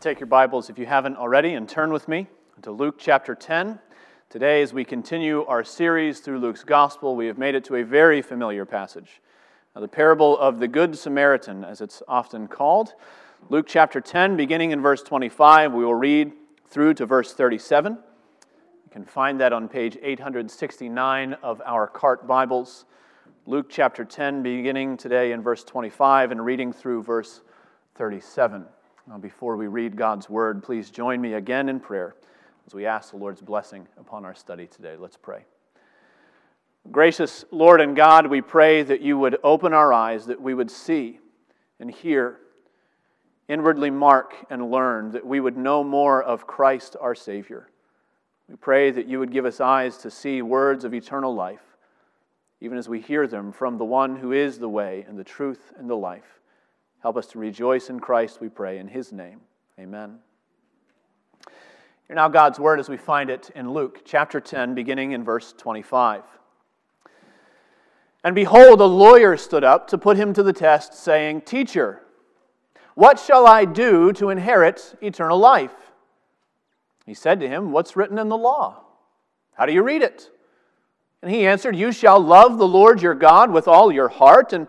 Take your Bibles, if you haven't already, and turn with me to Luke chapter 10. Today, as we continue our series through Luke's Gospel, we have made it to a very familiar passage. Now, the parable of the Good Samaritan, as it's often called. Luke chapter 10, beginning in verse 25, we will read through to verse 37. You can find that on page 869 of our CART Bibles. Luke chapter 10, beginning today in verse 25 and reading through verse 37. Now, before we read God's Word, please join me again in prayer as we ask the Lord's blessing upon our study today. Let's pray. Gracious Lord and God, we pray that you would open our eyes, that we would see and hear, inwardly mark and learn, that we would know more of Christ our Savior. We pray that you would give us eyes to see words of eternal life, even as we hear them from the one who is the way and the truth and the life. Help us to rejoice in Christ, we pray, in his name. Amen. Hear now God's word as we find it in Luke chapter 10, beginning in verse 25. And behold, a lawyer stood up to put him to the test, saying, "Teacher, what shall I do to inherit eternal life?" He said to him, "What's written in the law? How do you read it?" And he answered, "You shall love the Lord your God with all your heart, and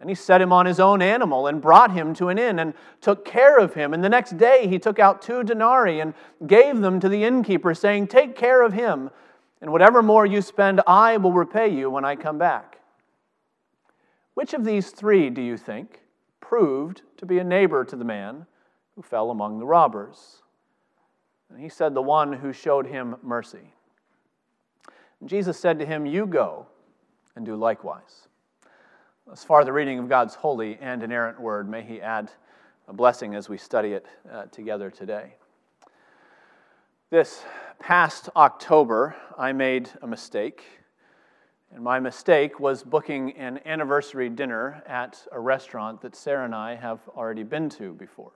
And he set him on his own animal and brought him to an inn and took care of him. And the next day he took out 2 denarii and gave them to the innkeeper, saying, 'Take care of him, and whatever more you spend, I will repay you when I come back.' Which of these 3, do you think, proved to be a neighbor to the man who fell among the robbers?" And he said, "The one who showed him mercy." And Jesus said to him, "You go and do likewise." Thus far, the reading of God's holy and inerrant word. May he add a blessing as we study it together today. This past October, I made a mistake, and my mistake was booking an anniversary dinner at a restaurant that Sarah and I have already been to before.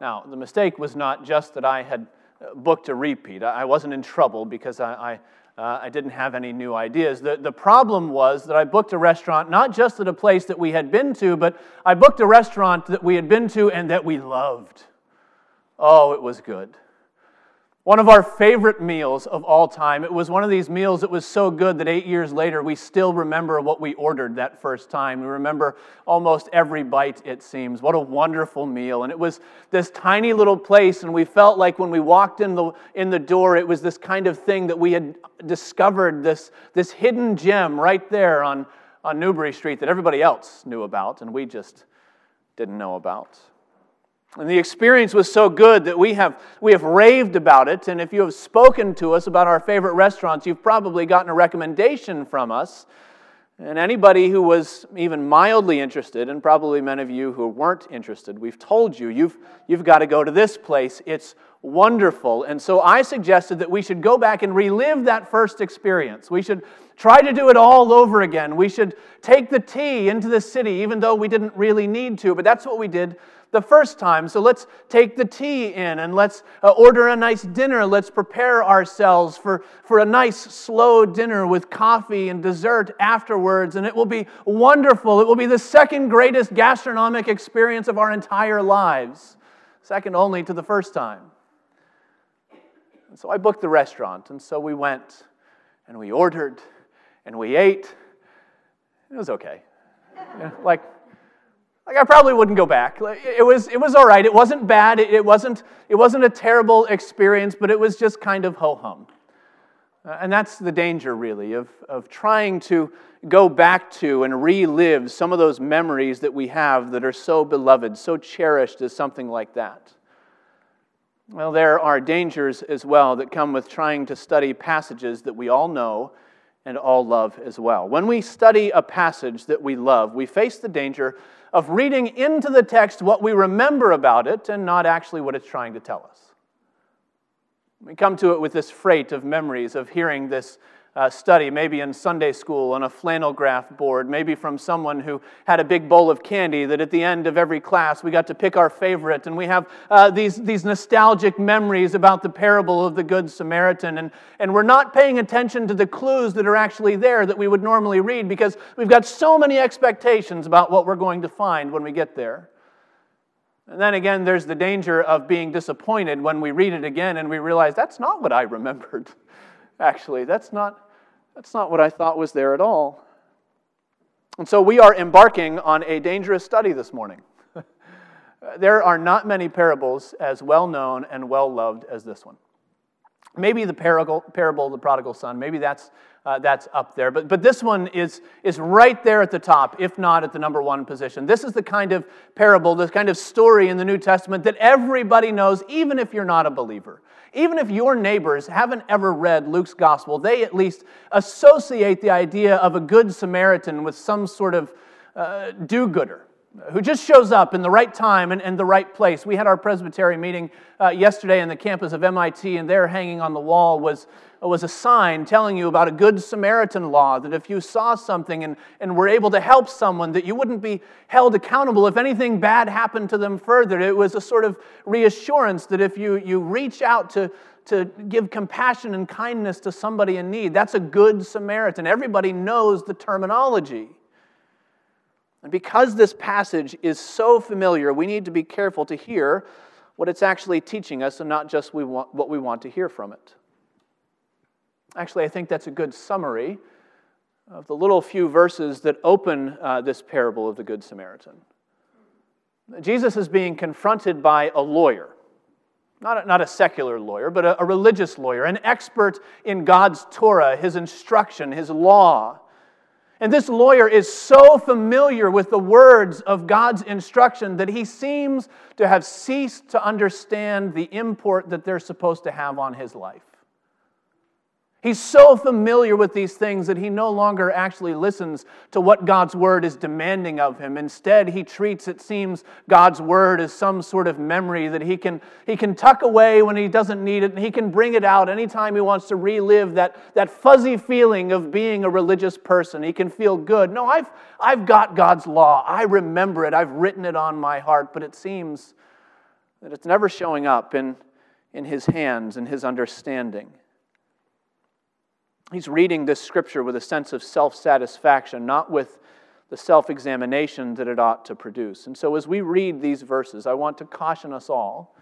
Now, the mistake was not just that I had booked a repeat. I wasn't in trouble because I didn't have any new ideas. The problem was that I booked a restaurant, not just at a place that we had been to, but I booked a restaurant that we had been to and that we loved. Oh, it was good. One of our favorite meals of all time. It was one of these meals that was so good that 8 years later, we still remember what we ordered that first time. We remember almost every bite, it seems. What a wonderful meal. And it was this tiny little place, and we felt like when we walked in the door, it was this kind of thing that we had discovered, this hidden gem right there on Newbury Street that everybody else knew about, and we just didn't know about. And the experience was so good that we have raved about it, and if you have spoken to us about our favorite restaurants, you've probably gotten a recommendation from us. And anybody who was even mildly interested, and probably many of you who weren't interested, we've told you, you've got to go to this place. It's wonderful. And so I suggested that we should go back and relive that first experience. We should try to do it all over again. We should take the tea into the city, even though we didn't really need to, but that's what we did the first time. So let's take the tea in, and let's order a nice dinner. Let's prepare ourselves for a nice slow dinner with coffee and dessert afterwards, and it will be wonderful. It will be the second greatest gastronomic experience of our entire lives, second only to the first time. And so I booked the restaurant, and so we went, and we ordered, and we ate. It was okay. Like, Like, I probably wouldn't go back. Like, it was all right. It wasn't bad. It wasn't a terrible experience, but it was just kind of ho-hum. And that's the danger, really, of trying to go back to and relive some of those memories that we have that are so beloved, so cherished as something like that. Well, there are dangers as well that come with trying to study passages that we all know and all love as well. When we study a passage that we love, we face the danger of reading into the text what we remember about it and not actually what it's trying to tell us. We come to it with this freight of memories of hearing this study, maybe in Sunday school on a flannel graph board, maybe from someone who had a big bowl of candy that at the end of every class we got to pick our favorite, and we have these nostalgic memories about the parable of the Good Samaritan, and we're not paying attention to the clues that are actually there that we would normally read because we've got so many expectations about what we're going to find when we get there. And then again, there's the danger of being disappointed when we read it again and we realize that's not what I remembered. Actually, that's not what I thought was there at all. And so we are embarking on a dangerous study this morning. There are not many parables as well-known and well-loved as this one. Maybe the parable of the prodigal son, maybe that's up there. But this one is right there at the top, if not at the number one position. This is the kind of parable, the kind of story in the New Testament that everybody knows, even if you're not a believer. Even if your neighbors haven't ever read Luke's Gospel, they at least associate the idea of a good Samaritan with some sort of do-gooder who just shows up in the right time and the right place. We had our presbytery meeting yesterday on the campus of MIT, and there hanging on the wall was a sign telling you about a Good Samaritan law, that if you saw something and were able to help someone, that you wouldn't be held accountable if anything bad happened to them further. It was a sort of reassurance that if you reach out to give compassion and kindness to somebody in need, that's a Good Samaritan. Everybody knows the terminology. And because this passage is so familiar, we need to be careful to hear what it's actually teaching us and not just what we want to hear from it. Actually, I think that's a good summary of the little few verses that open this parable of the Good Samaritan. Jesus is being confronted by a lawyer. Not a secular lawyer, but a religious lawyer, an expert in God's Torah, his instruction, his law. And this lawyer is so familiar with the words of God's instruction that he seems to have ceased to understand the import that they're supposed to have on his life. He's so familiar with these things that he no longer actually listens to what God's word is demanding of him. Instead, he treats, it seems, God's word as some sort of memory that he can tuck away when he doesn't need it, and he can bring it out anytime he wants to relive that fuzzy feeling of being a religious person. He can feel good. No, I've got God's law. I remember it. I've written it on my heart, but it seems that it's never showing up in his hands, in his understanding. He's reading this scripture with a sense of self-satisfaction, not with the self-examination that it ought to produce. And so as we read these verses, I want to caution us all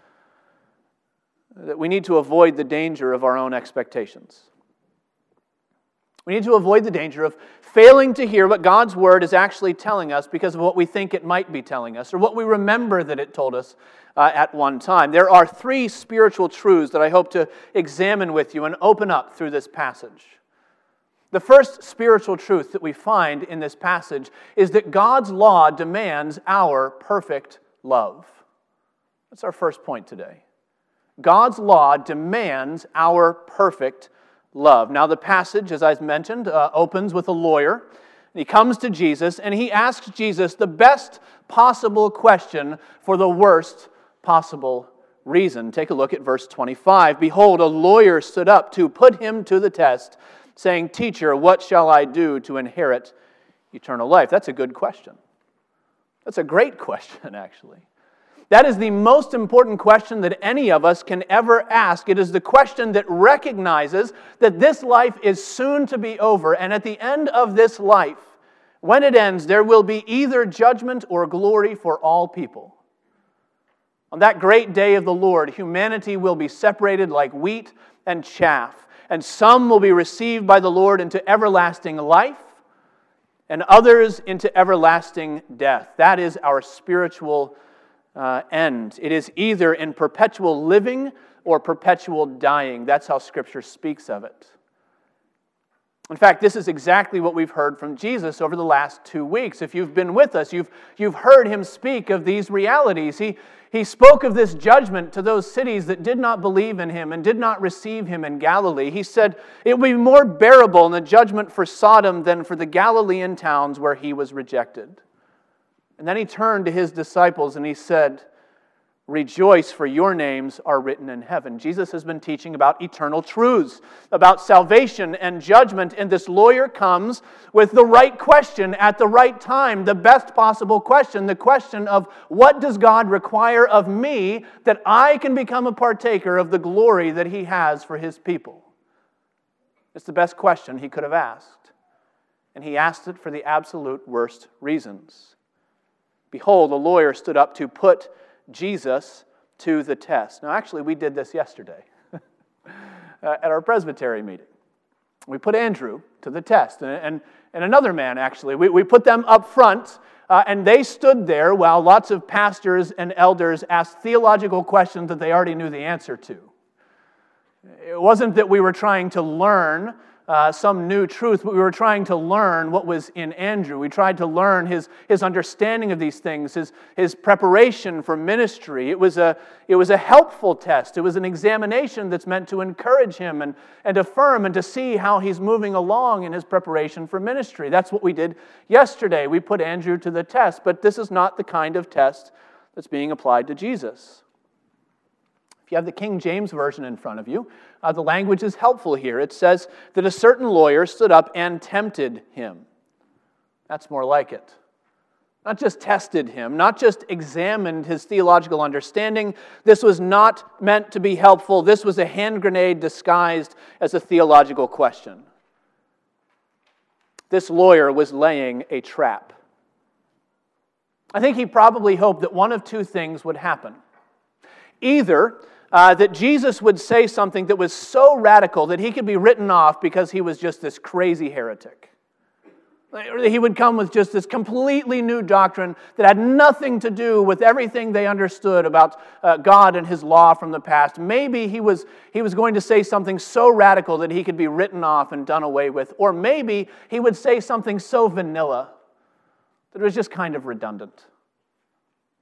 that we need to avoid the danger of our own expectations. We need to avoid the danger of failing to hear what God's word is actually telling us because of what we think it might be telling us or what we remember that it told us at one time. There are three spiritual truths that I hope to examine with you and open up through this passage. The first spiritual truth that we find in this passage is that God's law demands our perfect love. That's our first point today. God's law demands our perfect love. Now the passage, as I've mentioned, opens with a lawyer. He comes to Jesus and he asks Jesus the best possible question for the worst possible reason. Take a look at verse 25. Behold, a lawyer stood up to put him to the test, saying, "Teacher, what shall I do to inherit eternal life?" That's a good question. That's a great question, actually. That is the most important question that any of us can ever ask. It is the question that recognizes that this life is soon to be over, and at the end of this life, when it ends, there will be either judgment or glory for all people. On that great day of the Lord, humanity will be separated like wheat and chaff, and some will be received by the Lord into everlasting life, and others into everlasting death. That is our spiritual end. It is either in perpetual living or perpetual dying. That's how Scripture speaks of it. In fact, this is exactly what we've heard from Jesus over the last 2 weeks. If you've been with us, you've heard him speak of these realities. He spoke of this judgment to those cities that did not believe in him and did not receive him in Galilee. He said, it will be more bearable in the judgment for Sodom than for the Galilean towns where he was rejected. And then he turned to his disciples and he said, rejoice, for your names are written in heaven. Jesus has been teaching about eternal truths, about salvation and judgment, and this lawyer comes with the right question at the right time, the best possible question, the question of what does God require of me that I can become a partaker of the glory that he has for his people? It's the best question he could have asked, and he asked it for the absolute worst reasons. Behold, a lawyer stood up to put Jesus to the test. Now, actually, we did this yesterday at our presbytery meeting. We put Andrew to the test, and another man, actually. We put them up front, and they stood there while lots of pastors and elders asked theological questions that they already knew the answer to. It wasn't that we were trying to learn some new truth, but we were trying to learn what was in Andrew. We tried to learn his understanding of these things, his preparation for ministry. It was a helpful test. It was an examination that's meant to encourage him and affirm and to see how he's moving along in his preparation for ministry. That's what we did yesterday. We put Andrew to the test, but this is not the kind of test that's being applied to Jesus. If you have the King James Version in front of you, the language is helpful here. It says that a certain lawyer stood up and tempted him. That's more like it. Not just tested him, not just examined his theological understanding. This was not meant to be helpful. This was a hand grenade disguised as a theological question. This lawyer was laying a trap. I think he probably hoped that one of two things would happen. Either that Jesus would say something that was so radical that he could be written off because he was just this crazy heretic. He would come with just this completely new doctrine that had nothing to do with everything they understood about God and his law from the past. Maybe he was going to say something so radical that he could be written off and done away with. Or maybe he would say something so vanilla that it was just kind of redundant.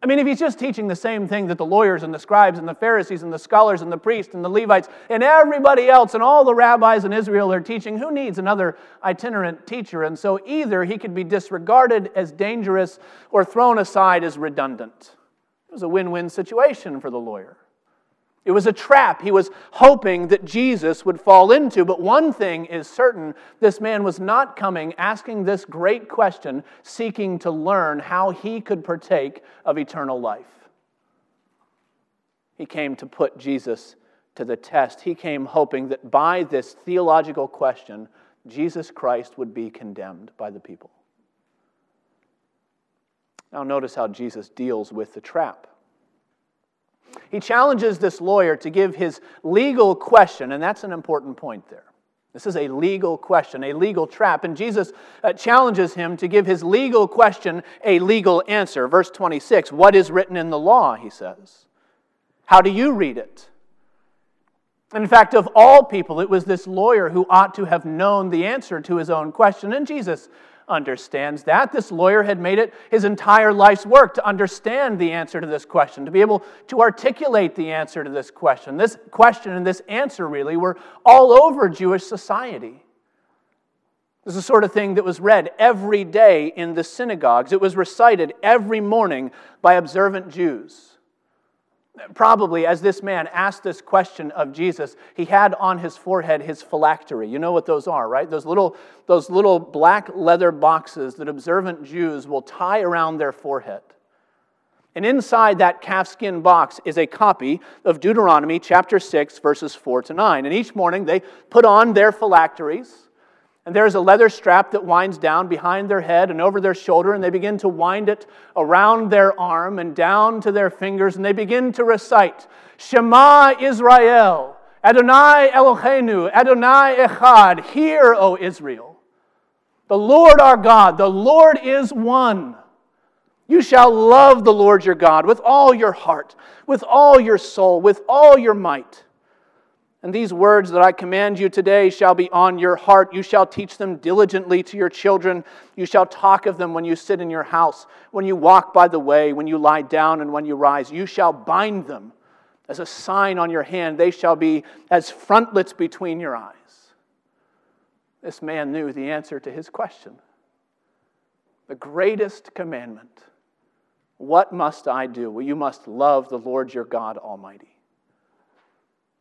I mean, if he's just teaching the same thing that the lawyers and the scribes and the Pharisees and the scholars and the priests and the Levites and everybody else and all the rabbis in Israel are teaching, who needs another itinerant teacher? And so either he could be disregarded as dangerous or thrown aside as redundant. It was a win-win situation for the lawyer. It was a trap he was hoping that Jesus would fall into. But one thing is certain, this man was not coming asking this great question, seeking to learn how he could partake of eternal life. He came to put Jesus to the test. He came hoping that by this theological question, Jesus Christ would be condemned by the people. Now notice how Jesus deals with the trap. He challenges this lawyer to give his legal question, and that's an important point there. This is a legal question, a legal trap, and Jesus challenges him to give his legal question a legal answer. Verse 26, what is written in the law, he says. How do you read it? And in fact, of all people, it was this lawyer who ought to have known the answer to his own question, and Jesus understands that. This lawyer had made it his entire life's work to understand the answer to this question, to be able to articulate the answer to this question. This question and this answer really were all over Jewish society. This is the sort of thing that was read every day in the synagogues. It was recited every morning by observant Jews. Probably, as this man asked this question of Jesus, he had on his forehead his phylactery. You know what those are, right? Those little black leather boxes that observant Jews will tie around their forehead. And inside that calfskin box is a copy of Deuteronomy chapter 6, verses 4 to 9. And each morning they put on their phylacteries. And there is a leather strap that winds down behind their head and over their shoulder, and they begin to wind it around their arm and down to their fingers, and they begin to recite, Shema Israel, Adonai Eloheinu, Adonai Echad, hear, O Israel. The Lord our God, the Lord is one. You shall love the Lord your God with all your heart, with all your soul, with all your might. And these words that I command you today shall be on your heart. You shall teach them diligently to your children. You shall talk of them when you sit in your house, when you walk by the way, when you lie down, and when you rise. You shall bind them as a sign on your hand. They shall be as frontlets between your eyes. This man knew the answer to his question. The greatest commandment. What must I do? Well, you must love the Lord your God Almighty.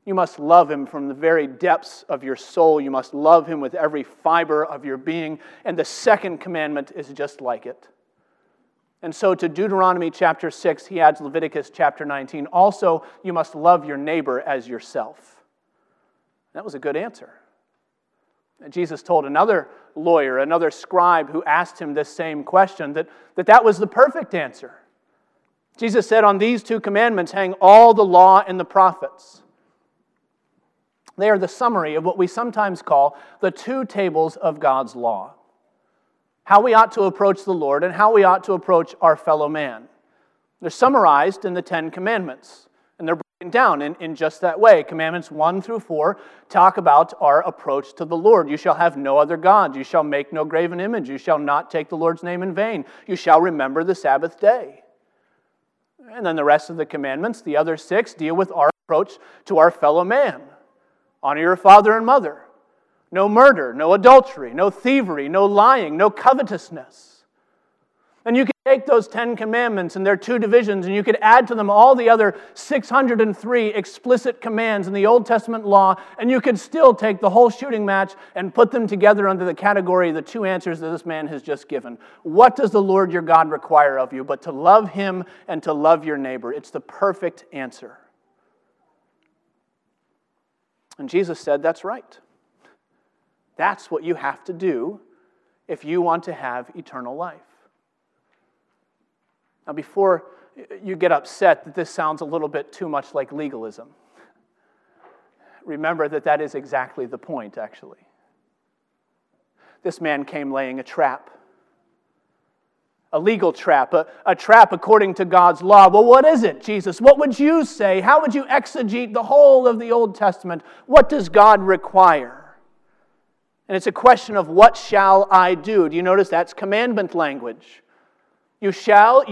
You must love Him from the very depths of your soul. You must love Him with every fiber of your being. And the second commandment is just like it. And so to Deuteronomy chapter 6, he adds Leviticus chapter 19. Also, you must love your neighbor as yourself. That was a good answer. And Jesus told another lawyer, another scribe who asked him this same question, that was the perfect answer. Jesus said, on these two commandments hang all the law and the prophets. They are the summary of what we sometimes call the two tables of God's law. How we ought to approach the Lord and how we ought to approach our fellow man. They're summarized in the Ten Commandments, and they're broken down in just that way. Commandments 1 through 4 talk about our approach to the Lord. You shall have no other gods. You shall make no graven image. You shall not take the Lord's name in vain. You shall remember the Sabbath day. And then the rest of the commandments, the other six, deal with our approach to our fellow man. Honor your father and mother. No murder, no adultery, no thievery, no lying, no covetousness. And you can take those 10 commandments and their two divisions, and you could add to them all the other 603 explicit commands in the Old Testament law, and you could still take the whole shooting match and put them together under the category of the two answers that this man has just given. What does the Lord your God require of you but to love Him and to love your neighbor? It's the perfect answer. And Jesus said, that's right. That's what you have to do if you want to have eternal life. Now, before you get upset that this sounds a little bit too much like legalism, remember that is exactly the point, actually. This man came laying a trap. A legal trap, a trap according to God's law. Well, what is it, Jesus? What would you say? How would you exegete the whole of the Old Testament? What does God require? And it's a question of what shall I do? Do you notice that's commandment language? You shall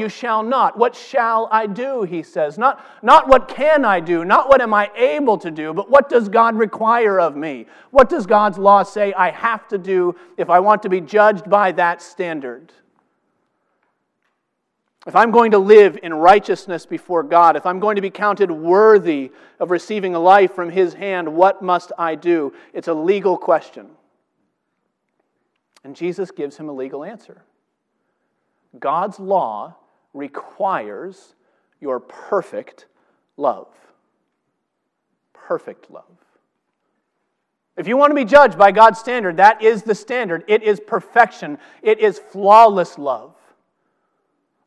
not. What shall I do, he says. Not what can I do, not what am I able to do, but what does God require of me? What does God's law say I have to do if I want to be judged by that standard? If I'm going to live in righteousness before God, if I'm going to be counted worthy of receiving a life from His hand, what must I do? It's a legal question. And Jesus gives him a legal answer. God's law requires your perfect love. Perfect love. If you want to be judged by God's standard, that is the standard. It is perfection. It is flawless love.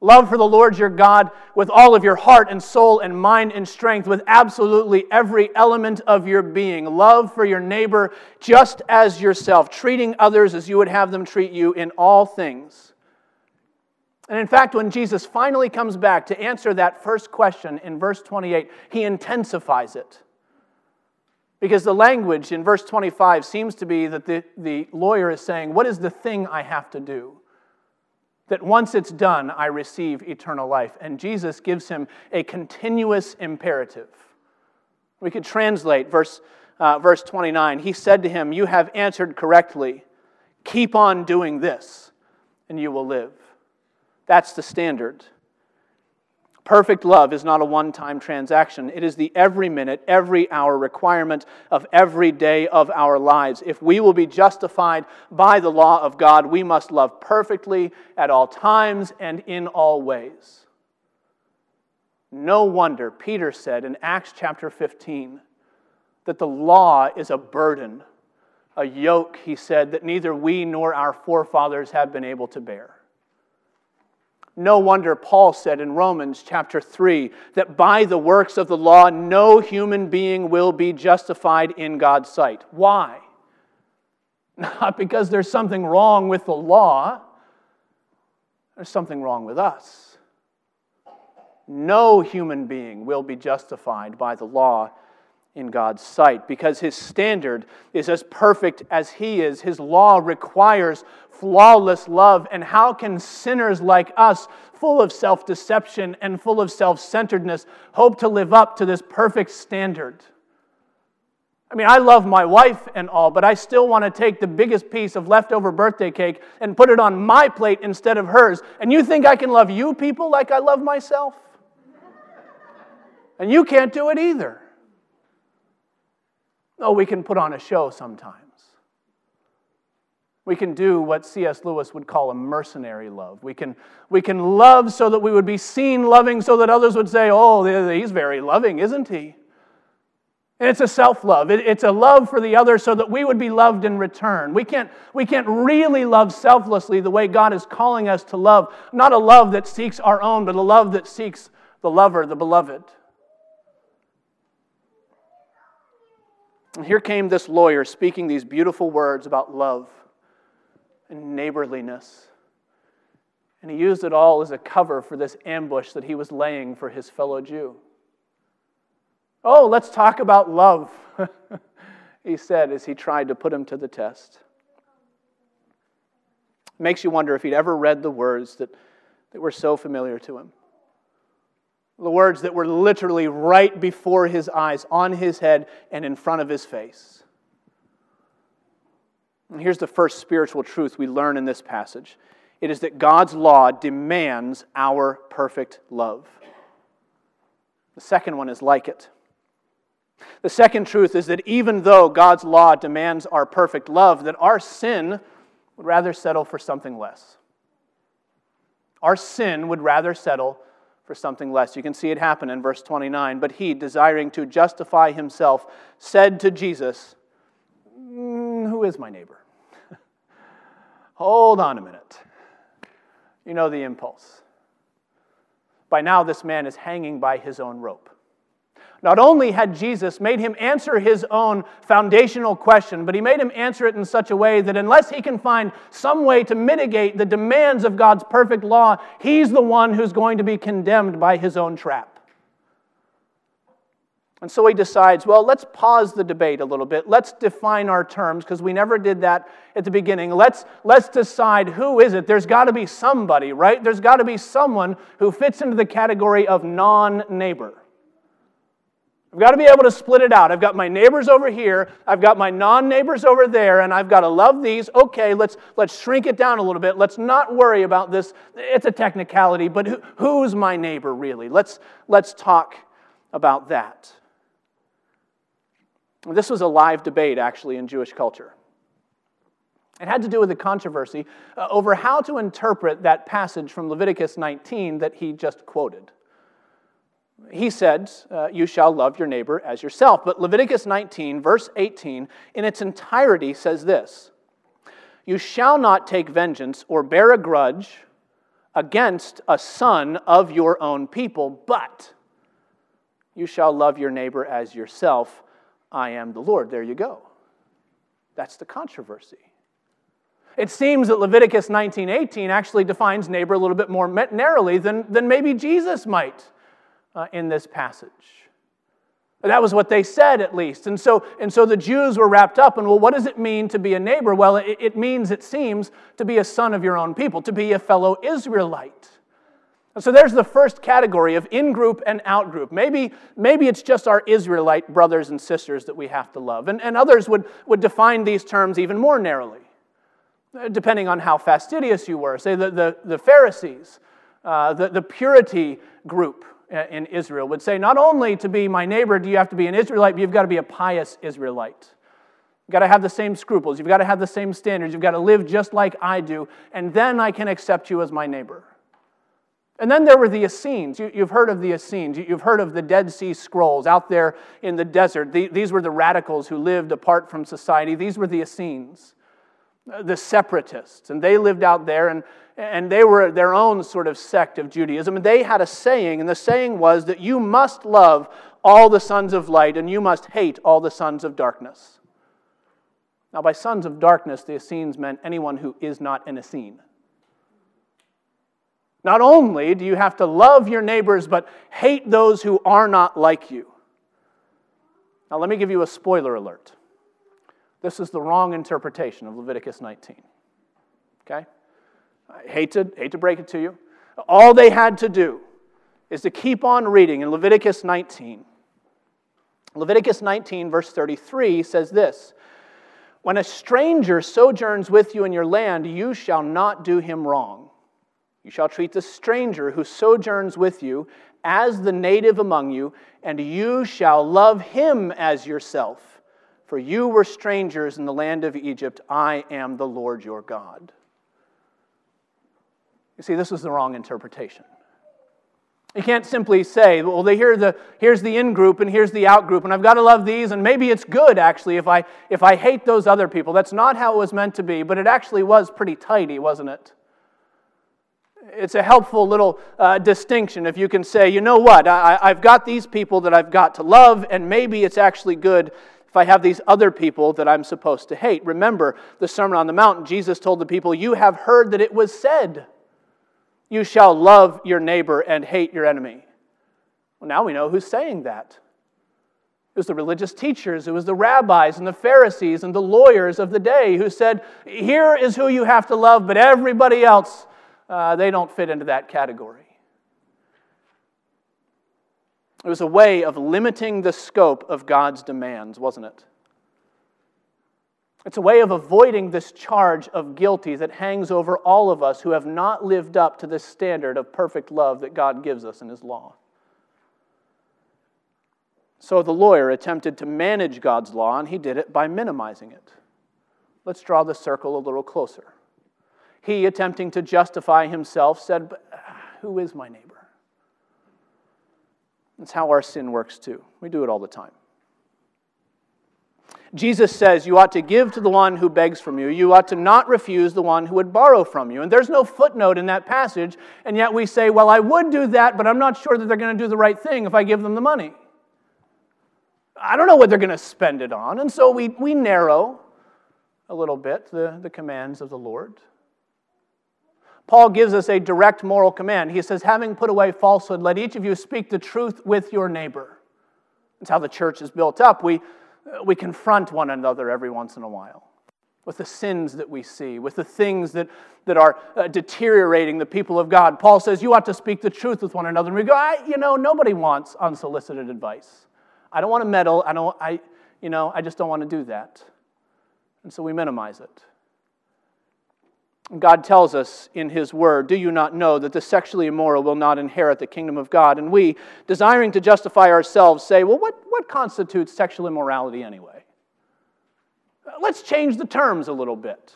Love for the Lord your God with all of your heart and soul and mind and strength, with absolutely every element of your being. Love for your neighbor just as yourself, treating others as you would have them treat you in all things. And in fact, when Jesus finally comes back to answer that first question in verse 28, He intensifies it. Because the language in verse 25 seems to be that the lawyer is saying, what is the thing I have to do? That once it's done, I receive eternal life. And Jesus gives him a continuous imperative. We could translate verse 29. He said to him, you have answered correctly. Keep on doing this, and you will live. That's the standard. Perfect love is not a one-time transaction. It is the every minute, every hour requirement of every day of our lives. If we will be justified by the law of God, we must love perfectly at all times and in all ways. No wonder Peter said in Acts chapter 15 that the law is a burden, a yoke, he said, that neither we nor our forefathers have been able to bear. No wonder Paul said in Romans chapter 3 that by the works of the law, no human being will be justified in God's sight. Why? Not because there's something wrong with the law. There's something wrong with us. No human being will be justified by the law in God's sight, because his standard is as perfect as he is. His law requires flawless love, and how can sinners like us, full of self-deception and full of self-centeredness, hope to live up to this perfect standard? I mean, I love my wife and all, but I still want to take the biggest piece of leftover birthday cake and put it on my plate instead of hers. And you think I can love you people like I love myself? And you can't do it either. No, we can put on a show sometimes. We can do what C.S. Lewis would call a mercenary love. We can love so that we would be seen loving, so that others would say, oh, he's very loving, isn't he? And it's a self-love. It's a love for the other so that we would be loved in return. We can't really love selflessly the way God is calling us to love. Not a love that seeks our own, but a love that seeks the lover, the beloved. And here came this lawyer speaking these beautiful words about love and neighborliness. And he used it all as a cover for this ambush that he was laying for his fellow Jew. Oh, let's talk about love, he said as he tried to put him to the test. Makes you wonder if he'd ever read the words that were so familiar to him. The words that were literally right before his eyes, on his head, and in front of his face. And here's the first spiritual truth we learn in this passage. It is that God's law demands our perfect love. The second one is like it. The second truth is that even though God's law demands our perfect love, that our sin would rather settle for something less. Our sin would rather settle for something less. You can see it happen in verse 29. But he, desiring to justify himself, said to Jesus, who is my neighbor? Hold on a minute. You know the impulse. By now this man is hanging by his own rope. Not only had Jesus made him answer his own foundational question, but he made him answer it in such a way that unless he can find some way to mitigate the demands of God's perfect law, he's the one who's going to be condemned by his own trap. And so he decides, well, let's pause the debate a little bit. Let's define our terms, because we never did that at the beginning. Let's decide who is it. There's got to be somebody, right? There's got to be someone who fits into the category of non-neighbor. I've got to be able to split it out. I've got my neighbors over here, I've got my non-neighbors over there, and I've got to love these. Okay, let's shrink it down a little bit. Let's not worry about this. It's a technicality, but who's my neighbor really? Let's talk about that. This was a live debate, actually, in Jewish culture. It had to do with the controversy over how to interpret that passage from Leviticus 19 that he just quoted. He said, you shall love your neighbor as yourself. But Leviticus 19, verse 18, in its entirety says this: you shall not take vengeance or bear a grudge against a son of your own people, but you shall love your neighbor as yourself. I am the Lord. There you go. That's the controversy. It seems that Leviticus 19:18 actually defines neighbor a little bit more narrowly than maybe Jesus might. In this passage. That was what they said, at least. And so the Jews were wrapped up in, well, what does it mean to be a neighbor? Well, it means, it seems, to be a son of your own people, to be a fellow Israelite. And so there's the first category of in-group and out-group. Maybe it's just our Israelite brothers and sisters that we have to love. And others would define these terms even more narrowly, depending on how fastidious you were. Say the Pharisees, the purity group in Israel would say, not only to be my neighbor do you have to be an Israelite, but you've got to be a pious Israelite. You've got to have the same scruples. You've got to have the same standards. You've got to live just like I do, and then I can accept you as my neighbor. And then there were the Essenes. You've heard of the Essenes. You've heard of the Dead Sea Scrolls out there in the desert. These were the radicals who lived apart from society. These were the Essenes, the separatists, and they lived out there, and they were their own sort of sect of Judaism, and they had a saying, and the saying was that you must love all the sons of light, and you must hate all the sons of darkness. Now, by sons of darkness, the Essenes meant anyone who is not an Essene. Not only do you have to love your neighbors, but hate those who are not like you. Now, let me give you a spoiler alert. This is the wrong interpretation of Leviticus 19. Okay? I hate to break it to you. All they had to do is to keep on reading in Leviticus 19. Leviticus 19, verse 33 says this, "When a stranger sojourns with you in your land, you shall not do him wrong. You shall treat the stranger who sojourns with you as the native among you, and you shall love him as yourself. For you were strangers in the land of Egypt. I am the Lord your God." You see, this is the wrong interpretation. You can't simply say, well, here's the in-group and here's the out-group, and I've got to love these, and maybe it's good, actually, if I hate those other people. That's not how it was meant to be, but it actually was pretty tidy, wasn't it? It's a helpful little distinction if you can say, you know what, I've got these people that I've got to love, and maybe it's actually good if I have these other people that I'm supposed to hate. Remember the Sermon on the Mount, Jesus told the people, "You have heard that it was said, you shall love your neighbor and hate your enemy." Well, now we know who's saying that. It was the religious teachers, it was the rabbis and the Pharisees and the lawyers of the day who said, here is who you have to love, but everybody else, they don't fit into that category. It was a way of limiting the scope of God's demands, wasn't it? It's a way of avoiding this charge of guilty that hangs over all of us who have not lived up to this standard of perfect love that God gives us in His law. So the lawyer attempted to manage God's law, and he did it by minimizing it. Let's draw the circle a little closer. He, attempting to justify himself, said, "But who is my neighbor?" That's how our sin works too. We do it all the time. Jesus says you ought to give to the one who begs from you. You ought to not refuse the one who would borrow from you. And there's no footnote in that passage, and yet we say, well, I would do that, but I'm not sure that they're going to do the right thing if I give them the money. I don't know what they're going to spend it on. And so we narrow a little bit the commands of the Lord. Paul gives us a direct moral command. He says, having put away falsehood, let each of you speak the truth with your neighbor. That's how the church is built up. We confront one another every once in a while with the sins that we see, with the things that are deteriorating the people of God. Paul says, you ought to speak the truth with one another. And we go, nobody wants unsolicited advice. I don't want to meddle. I just don't want to do that. And so we minimize it. And God tells us in His Word, do you not know that the sexually immoral will not inherit the kingdom of God? And we, desiring to justify ourselves, say, well, what constitutes sexual immorality anyway? Let's change the terms a little bit.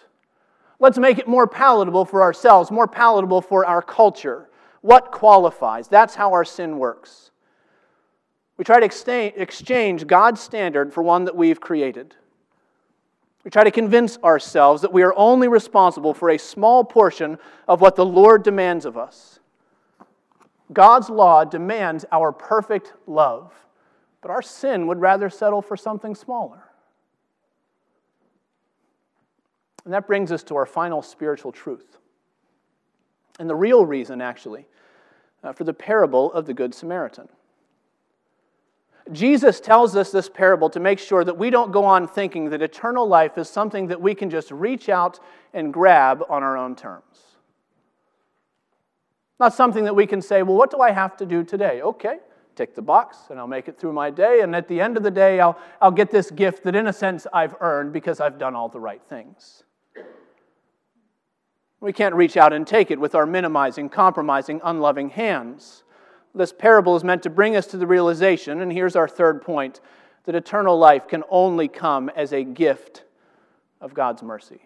Let's make it more palatable for ourselves, more palatable for our culture. What qualifies? That's how our sin works. We try to exchange God's standard for one that we've created. We try to convince ourselves that we are only responsible for a small portion of what the Lord demands of us. God's law demands our perfect love, but our sin would rather settle for something smaller. And that brings us to our final spiritual truth. And the real reason, actually, for the parable of the Good Samaritan. Jesus tells us this parable to make sure that we don't go on thinking that eternal life is something that we can just reach out and grab on our own terms. Not something that we can say, well, what do I have to do today? Okay, tick the box, and I'll make it through my day, and at the end of the day, I'll get this gift that in a sense I've earned because I've done all the right things. We can't reach out and take it with our minimizing, compromising, unloving hands. This parable is meant to bring us to the realization, and here's our third point, that eternal life can only come as a gift of God's mercy.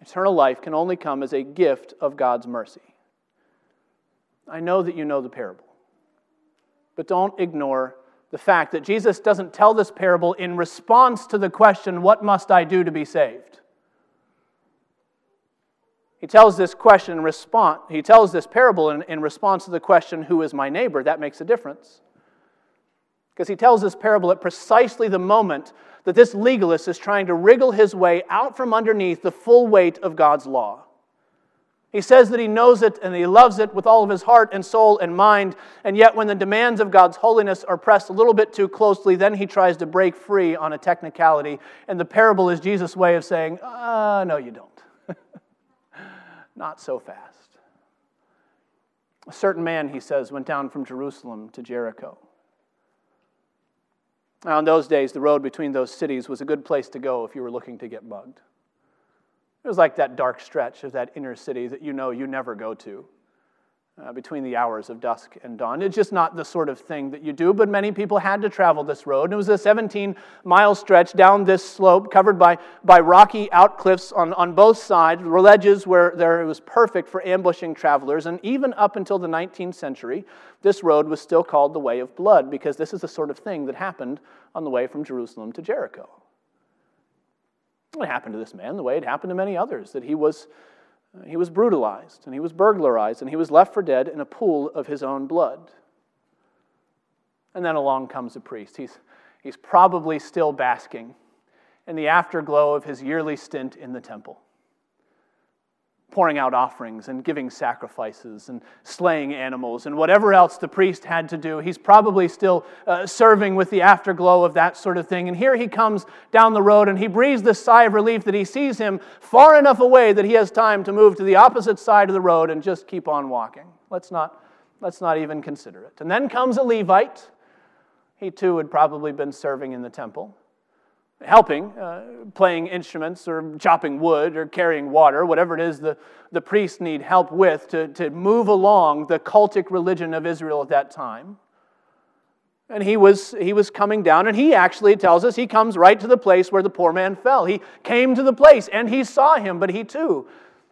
Eternal life can only come as a gift of God's mercy. I know that you know the parable, but don't ignore the fact that Jesus doesn't tell this parable in response to the question, what must I do to be saved? He tells this question in response. He tells this parable in response to the question, who is my neighbor? That makes a difference. Because he tells this parable at precisely the moment that this legalist is trying to wriggle his way out from underneath the full weight of God's law. He says that he knows it and he loves it with all of his heart and soul and mind, and yet when the demands of God's holiness are pressed a little bit too closely, then he tries to break free on a technicality, and the parable is Jesus' way of saying, no, you don't. Not so fast. A certain man, he says, went down from Jerusalem to Jericho. Now, in those days, the road between those cities was a good place to go if you were looking to get mugged. It was like that dark stretch of that inner city that you know you never go to between the hours of dusk and dawn. It's just not the sort of thing that you do, but many people had to travel this road. And it was a 17-mile stretch down this slope covered by rocky outcliffs on both sides, ledges where it was perfect for ambushing travelers. And even up until the 19th century, this road was still called the Way of Blood because this is the sort of thing that happened on the way from Jerusalem to Jericho. It happened to this man the way it happened to many others, that he was brutalized, and he was burglarized, and he was left for dead in a pool of his own blood. And then along comes a priest. He's probably still basking in the afterglow of his yearly stint in the temple, pouring out offerings and giving sacrifices and slaying animals and whatever else the priest had to do. He's probably still serving with the afterglow of that sort of thing. And here he comes down the road and he breathes this sigh of relief that he sees him far enough away that he has time to move to the opposite side of the road and just keep on walking. Let's not even consider it. And then comes a Levite. He too had probably been serving in the temple, helping, playing instruments or chopping wood or carrying water, whatever it is the priests need help with to move along the cultic religion of Israel at that time. And he was coming down, and he actually tells us he comes right to the place where the poor man fell. He came to the place, and he saw him, but he too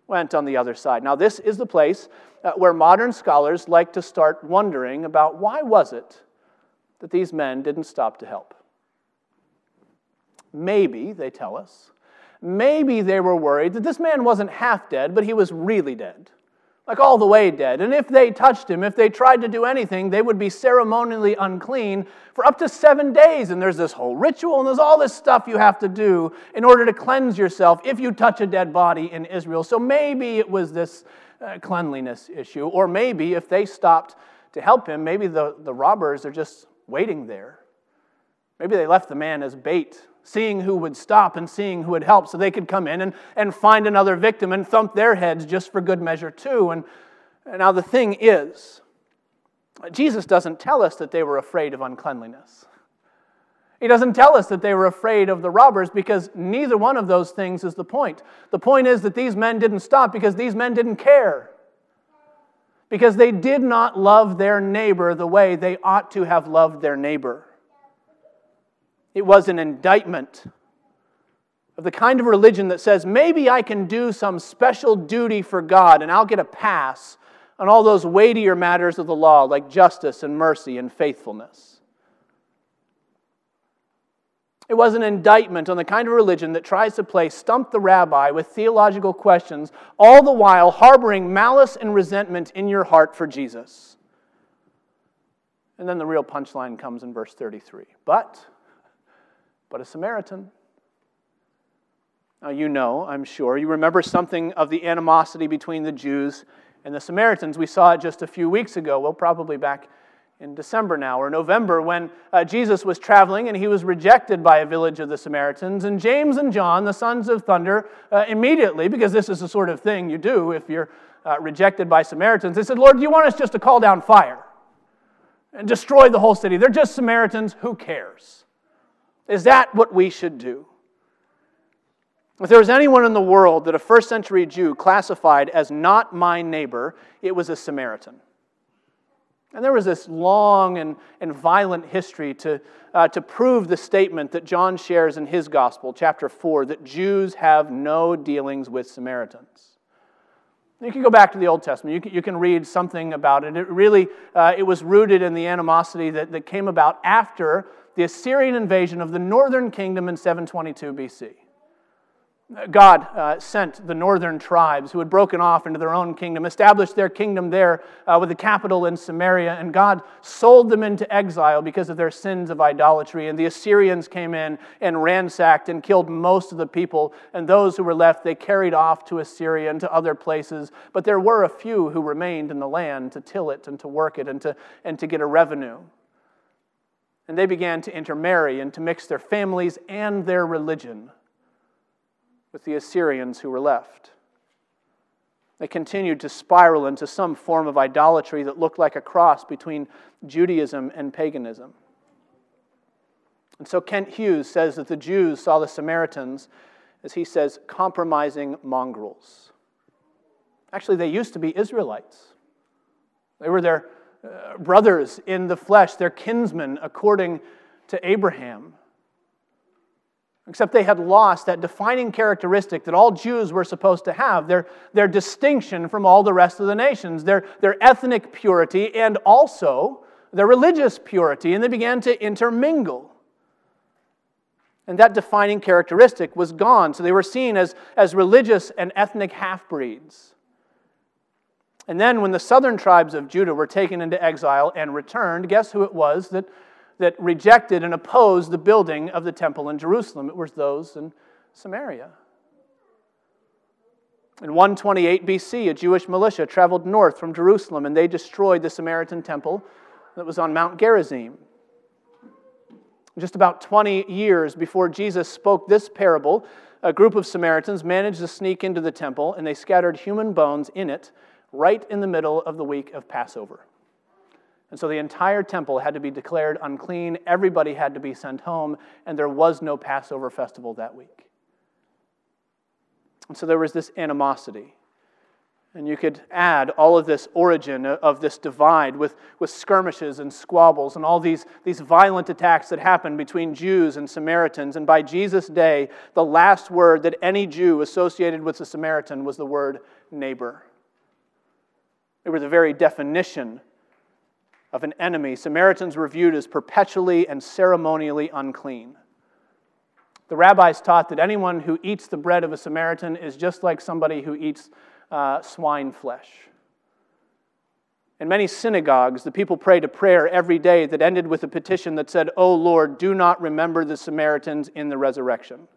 went on the other side. Now this is the place where modern scholars like to start wondering about why was it that these men didn't stop to help. Maybe, they tell us, maybe they were worried that this man wasn't half dead, but he was really dead, like all the way dead. And if they touched him, if they tried to do anything, they would be ceremonially unclean for up to 7 days. And there's this whole ritual, and there's all this stuff you have to do in order to cleanse yourself if you touch a dead body in Israel. So maybe it was this cleanliness issue, or maybe if they stopped to help him, maybe the robbers are just waiting there. Maybe they left the man as bait, seeing who would stop and seeing who would help so they could come in and find another victim and thump their heads just for good measure too. And now the thing is, Jesus doesn't tell us that they were afraid of uncleanliness. He doesn't tell us that they were afraid of the robbers because neither one of those things is the point. The point is that these men didn't stop because these men didn't care. Because they did not love their neighbor the way they ought to have loved their neighbor. It was an indictment of the kind of religion that says, maybe I can do some special duty for God and I'll get a pass on all those weightier matters of the law like justice and mercy and faithfulness. It was an indictment on the kind of religion that tries to play stump the rabbi with theological questions, all the while harboring malice and resentment in your heart for Jesus. And then the real punchline comes in verse 33. But a Samaritan. Now you know, I'm sure, you remember something of the animosity between the Jews and the Samaritans. We saw it just a few weeks ago, well, probably back in December now, or November, when Jesus was traveling and he was rejected by a village of the Samaritans. And James and John, the sons of thunder, immediately, because this is the sort of thing you do if you're rejected by Samaritans, they said, Lord, do you want us just to call down fire and destroy the whole city? They're just Samaritans, who cares? Is that what we should do? If there was anyone in the world that a first century Jew classified as not my neighbor, it was a Samaritan. And there was this long and violent history to prove the statement that John shares in his Gospel, chapter 4, that Jews have no dealings with Samaritans. You can go back to the Old Testament. You can read something about it. It really it was rooted in the animosity that came about after the Assyrian invasion of the northern kingdom in 722 BC. God sent the northern tribes who had broken off into their own kingdom, established their kingdom there with a capital in Samaria, and God sold them into exile because of their sins of idolatry. And the Assyrians came in and ransacked and killed most of the people, and those who were left they carried off to Assyria and to other places. But there were a few who remained in the land to till it and to work it and to get a revenue. And they began to intermarry and to mix their families and their religion with the Assyrians who were left. They continued to spiral into some form of idolatry that looked like a cross between Judaism and paganism. And so Kent Hughes says that the Jews saw the Samaritans, as he says, compromising mongrels. Actually, they used to be Israelites. They were their brothers in the flesh, their kinsmen according to Abraham. Except they had lost that defining characteristic that all Jews were supposed to have, their distinction from all the rest of the nations, their ethnic purity and also their religious purity, and they began to intermingle. And that defining characteristic was gone, so they were seen as religious and ethnic half-breeds. And then when the southern tribes of Judah were taken into exile and returned, guess who it was that rejected and opposed the building of the temple in Jerusalem? It was those in Samaria. In 128 BC, a Jewish militia traveled north from Jerusalem, and they destroyed the Samaritan temple that was on Mount Gerizim. Just about 20 years before Jesus spoke this parable, a group of Samaritans managed to sneak into the temple, and they scattered human bones in it right in the middle of the week of Passover. And so the entire temple had to be declared unclean, everybody had to be sent home, and there was no Passover festival that week. And so there was this animosity. And you could add all of this origin of this divide with skirmishes and squabbles and all these violent attacks that happened between Jews and Samaritans. And by Jesus' day, the last word that any Jew associated with the Samaritan was the word neighbor. They were the very definition of an enemy. Samaritans were viewed as perpetually and ceremonially unclean. The rabbis taught that anyone who eats the bread of a Samaritan is just like somebody who eats swine flesh. In many synagogues, the people prayed a prayer every day that ended with a petition that said, "O Lord, do not remember the Samaritans in the resurrection."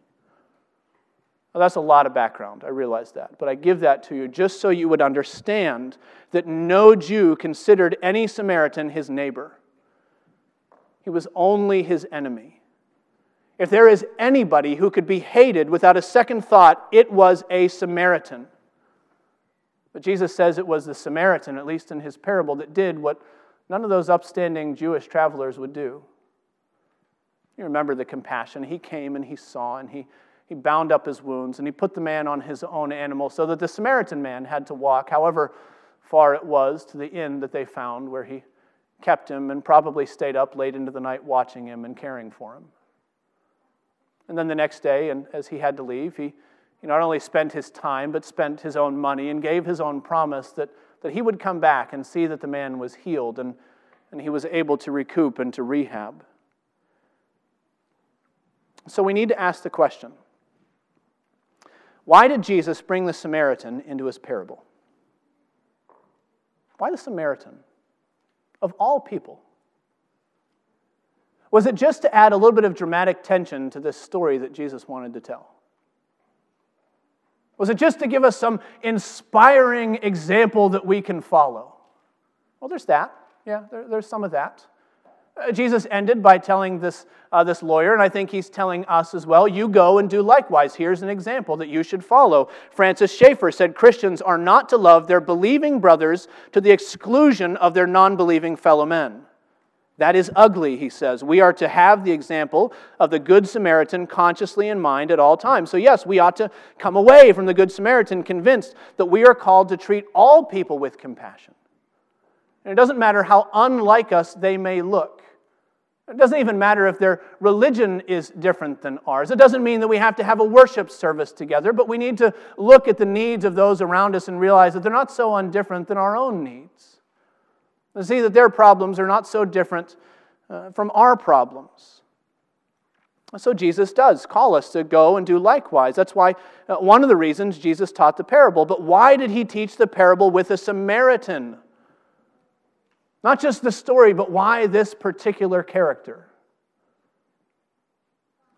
Well, that's a lot of background, I realize that, but I give that to you just so you would understand that no Jew considered any Samaritan his neighbor. He was only his enemy. If there is anybody who could be hated without a second thought, it was a Samaritan. But Jesus says it was the Samaritan, at least in his parable, that did what none of those upstanding Jewish travelers would do. You remember the compassion. He came and he saw and he bound up his wounds, and he put the man on his own animal so that the Samaritan man had to walk, however far it was, to the inn that they found where he kept him and probably stayed up late into the night watching him and caring for him. And then the next day, and as he had to leave, he not only spent his time, but spent his own money and gave his own promise that he would come back and see that the man was healed and he was able to recoup and to rehab. So we need to ask the question, why did Jesus bring the Samaritan into his parable? Why the Samaritan? Of all people. Was it just to add a little bit of dramatic tension to this story that Jesus wanted to tell? Was it just to give us some inspiring example that we can follow? Well, there's that. Yeah, there's some of that. Jesus ended by telling this lawyer, and I think he's telling us as well, you go and do likewise. Here's an example that you should follow. Francis Schaeffer said Christians are not to love their believing brothers to the exclusion of their non-believing fellow men. That is ugly, he says. We are to have the example of the Good Samaritan consciously in mind at all times. So yes, we ought to come away from the Good Samaritan convinced that we are called to treat all people with compassion. And it doesn't matter how unlike us they may look. It doesn't even matter if their religion is different than ours. It doesn't mean that we have to have a worship service together, but we need to look at the needs of those around us and realize that they're not so undifferent than our own needs. And see that their problems are not so different from our problems. So Jesus does call us to go and do likewise. That's why one of the reasons Jesus taught the parable. But why did he teach the parable with a Samaritan? Not just the story, but why this particular character?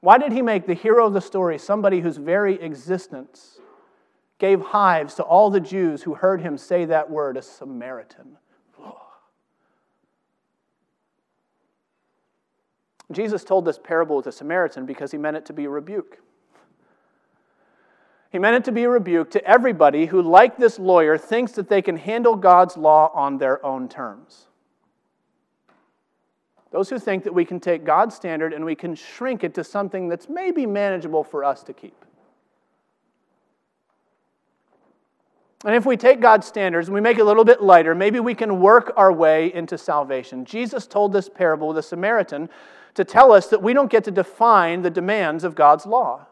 Why did he make the hero of the story somebody whose very existence gave hives to all the Jews who heard him say that word, a Samaritan? Jesus told this parable with a Samaritan because he meant it to be a rebuke. He meant it to be a rebuke to everybody who, like this lawyer, thinks that they can handle God's law on their own terms. Those who think that we can take God's standard and we can shrink it to something that's maybe manageable for us to keep. And if we take God's standards and we make it a little bit lighter, maybe we can work our way into salvation. Jesus told this parable with a Samaritan to tell us that we don't get to define the demands of God's law.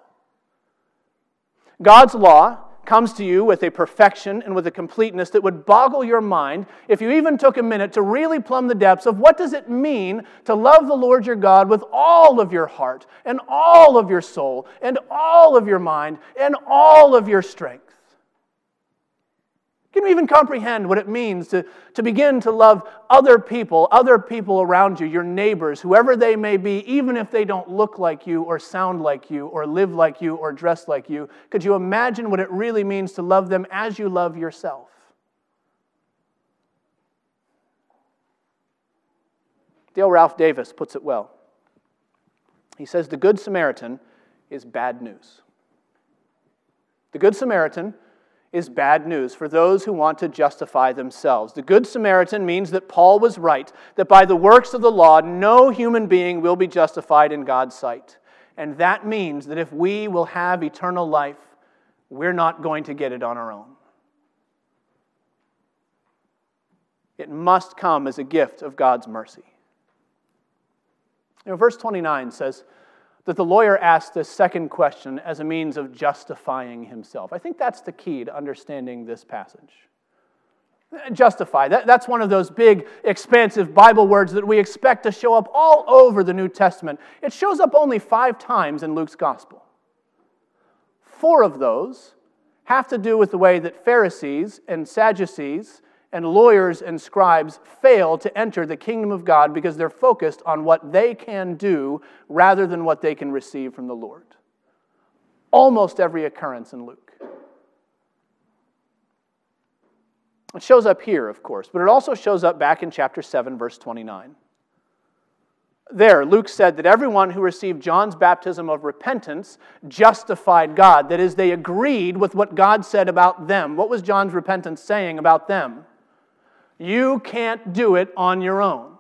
God's law comes to you with a perfection and with a completeness that would boggle your mind if you even took a minute to really plumb the depths of what does it mean to love the Lord your God with all of your heart and all of your soul and all of your mind and all of your strength. Can you even comprehend what it means to begin to love other people around you, your neighbors, whoever they may be, even if they don't look like you or sound like you or live like you or dress like you? Could you imagine what it really means to love them as you love yourself? Dale Ralph Davis puts it well. He says, the Good Samaritan is bad news. The Good Samaritan is bad news for those who want to justify themselves. The Good Samaritan means that Paul was right, that by the works of the law, no human being will be justified in God's sight. And that means that if we will have eternal life, we're not going to get it on our own. It must come as a gift of God's mercy. You know, verse 29 says that the lawyer asked this second question as a means of justifying himself. I think that's the key to understanding this passage. Justify. That's one of those big, expansive Bible words that we expect to show up all over the New Testament. It shows up only 5 times in Luke's Gospel. 4 of those have to do with the way that Pharisees and Sadducees and lawyers and scribes fail to enter the kingdom of God because they're focused on what they can do rather than what they can receive from the Lord. Almost every occurrence in Luke. It shows up here, of course, but it also shows up back in chapter 7, verse 29. There, Luke said that everyone who received John's baptism of repentance justified God. That is, they agreed with what God said about them. What was John's repentance saying about them? You can't do it on your own.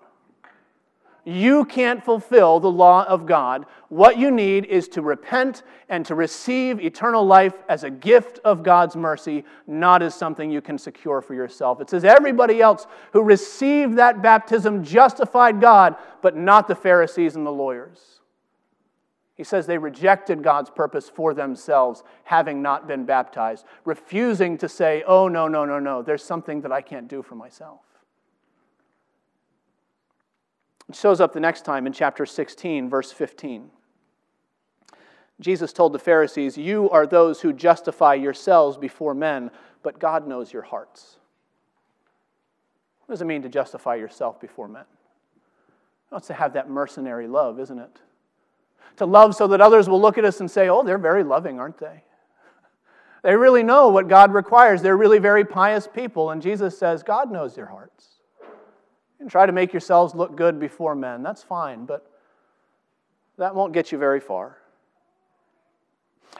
You can't fulfill the law of God. What you need is to repent and to receive eternal life as a gift of God's mercy, not as something you can secure for yourself. It says everybody else who received that baptism justified God, but not the Pharisees and the lawyers. He says they rejected God's purpose for themselves, having not been baptized, refusing to say, oh, no, there's something that I can't do for myself. It shows up the next time in chapter 16, verse 15. Jesus told the Pharisees, you are those who justify yourselves before men, but God knows your hearts. What does it mean to justify yourself before men? Well, it's to have that mercenary love, isn't it? To love so that others will look at us and say, oh, they're very loving, aren't they? They really know what God requires. They're really very pious people. And Jesus says, God knows your hearts. You can try to make yourselves look good before men. That's fine, but that won't get you very far.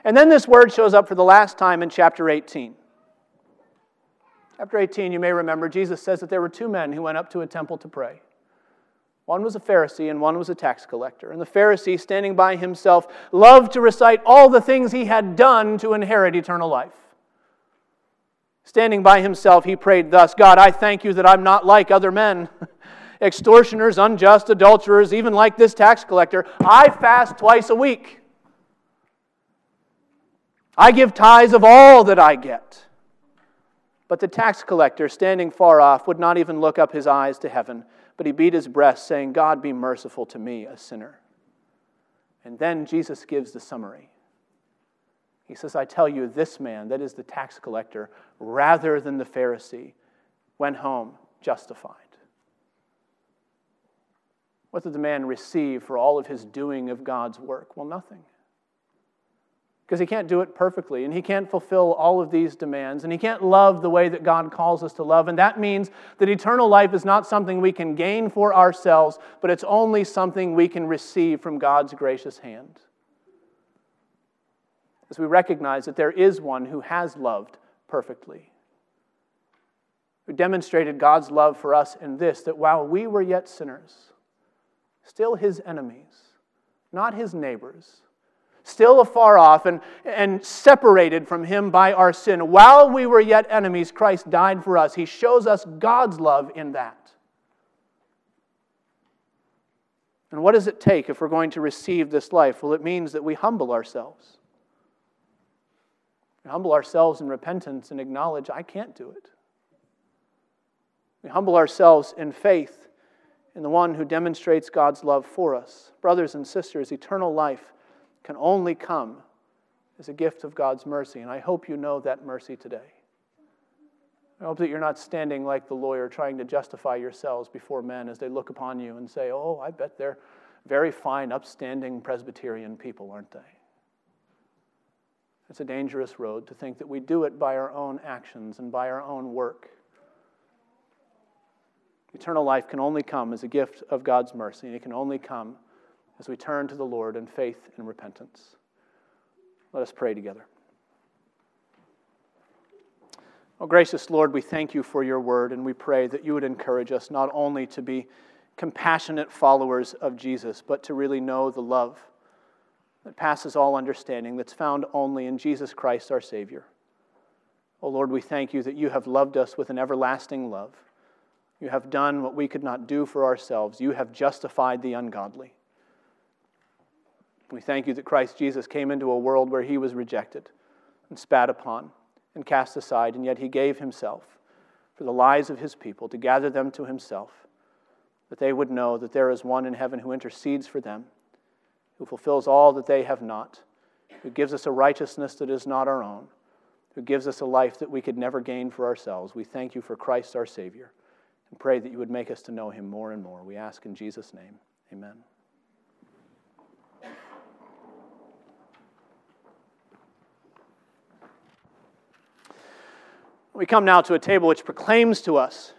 And then this word shows up for the last time in chapter 18. Chapter 18, you may remember, Jesus says that there were 2 men who went up to a temple to pray. One was a Pharisee and one was a tax collector. And the Pharisee, standing by himself, loved to recite all the things he had done to inherit eternal life. Standing by himself, he prayed thus, God, I thank you that I'm not like other men, extortioners, unjust, adulterers, even like this tax collector. I fast twice a week. I give tithes of all that I get. But the tax collector, standing far off, would not even look up his eyes to heaven, but he beat his breast, saying, God, be merciful to me, a sinner. And then Jesus gives the summary. He says, I tell you, this man, that is the tax collector, rather than the Pharisee, went home justified. What did the man receive for all of his doing of God's work? Well, nothing. Because he can't do it perfectly, and he can't fulfill all of these demands, and he can't love the way that God calls us to love, and that means that eternal life is not something we can gain for ourselves, but it's only something we can receive from God's gracious hand. As we recognize that there is one who has loved perfectly, who demonstrated God's love for us in this, that while we were yet sinners, still his enemies, not his neighbors, still afar off and separated from him by our sin. While we were yet enemies, Christ died for us. He shows us God's love in that. And what does it take if we're going to receive this life? Well, it means that we humble ourselves. We humble ourselves in repentance and acknowledge, I can't do it. We humble ourselves in faith in the one who demonstrates God's love for us. Brothers and sisters, eternal life can only come as a gift of God's mercy. And I hope you know that mercy today. I hope that you're not standing like the lawyer trying to justify yourselves before men as they look upon you and say, oh, I bet they're very fine, upstanding Presbyterian people, aren't they? It's a dangerous road to think that we do it by our own actions and by our own work. Eternal life can only come as a gift of God's mercy, and it can only come as we turn to the Lord in faith and repentance. Let us pray together. Oh, gracious Lord, we thank you for your word, and we pray that you would encourage us not only to be compassionate followers of Jesus, but to really know the love that passes all understanding that's found only in Jesus Christ, our Savior. Oh, Lord, we thank you that you have loved us with an everlasting love. You have done what we could not do for ourselves. You have justified the ungodly. We thank you that Christ Jesus came into a world where he was rejected and spat upon and cast aside, and yet he gave himself for the lives of his people to gather them to himself, that they would know that there is one in heaven who intercedes for them, who fulfills all that they have not, who gives us a righteousness that is not our own, who gives us a life that we could never gain for ourselves. We thank you for Christ our Savior and pray that you would make us to know him more and more. We ask in Jesus' name, amen. We come now to a table which proclaims to us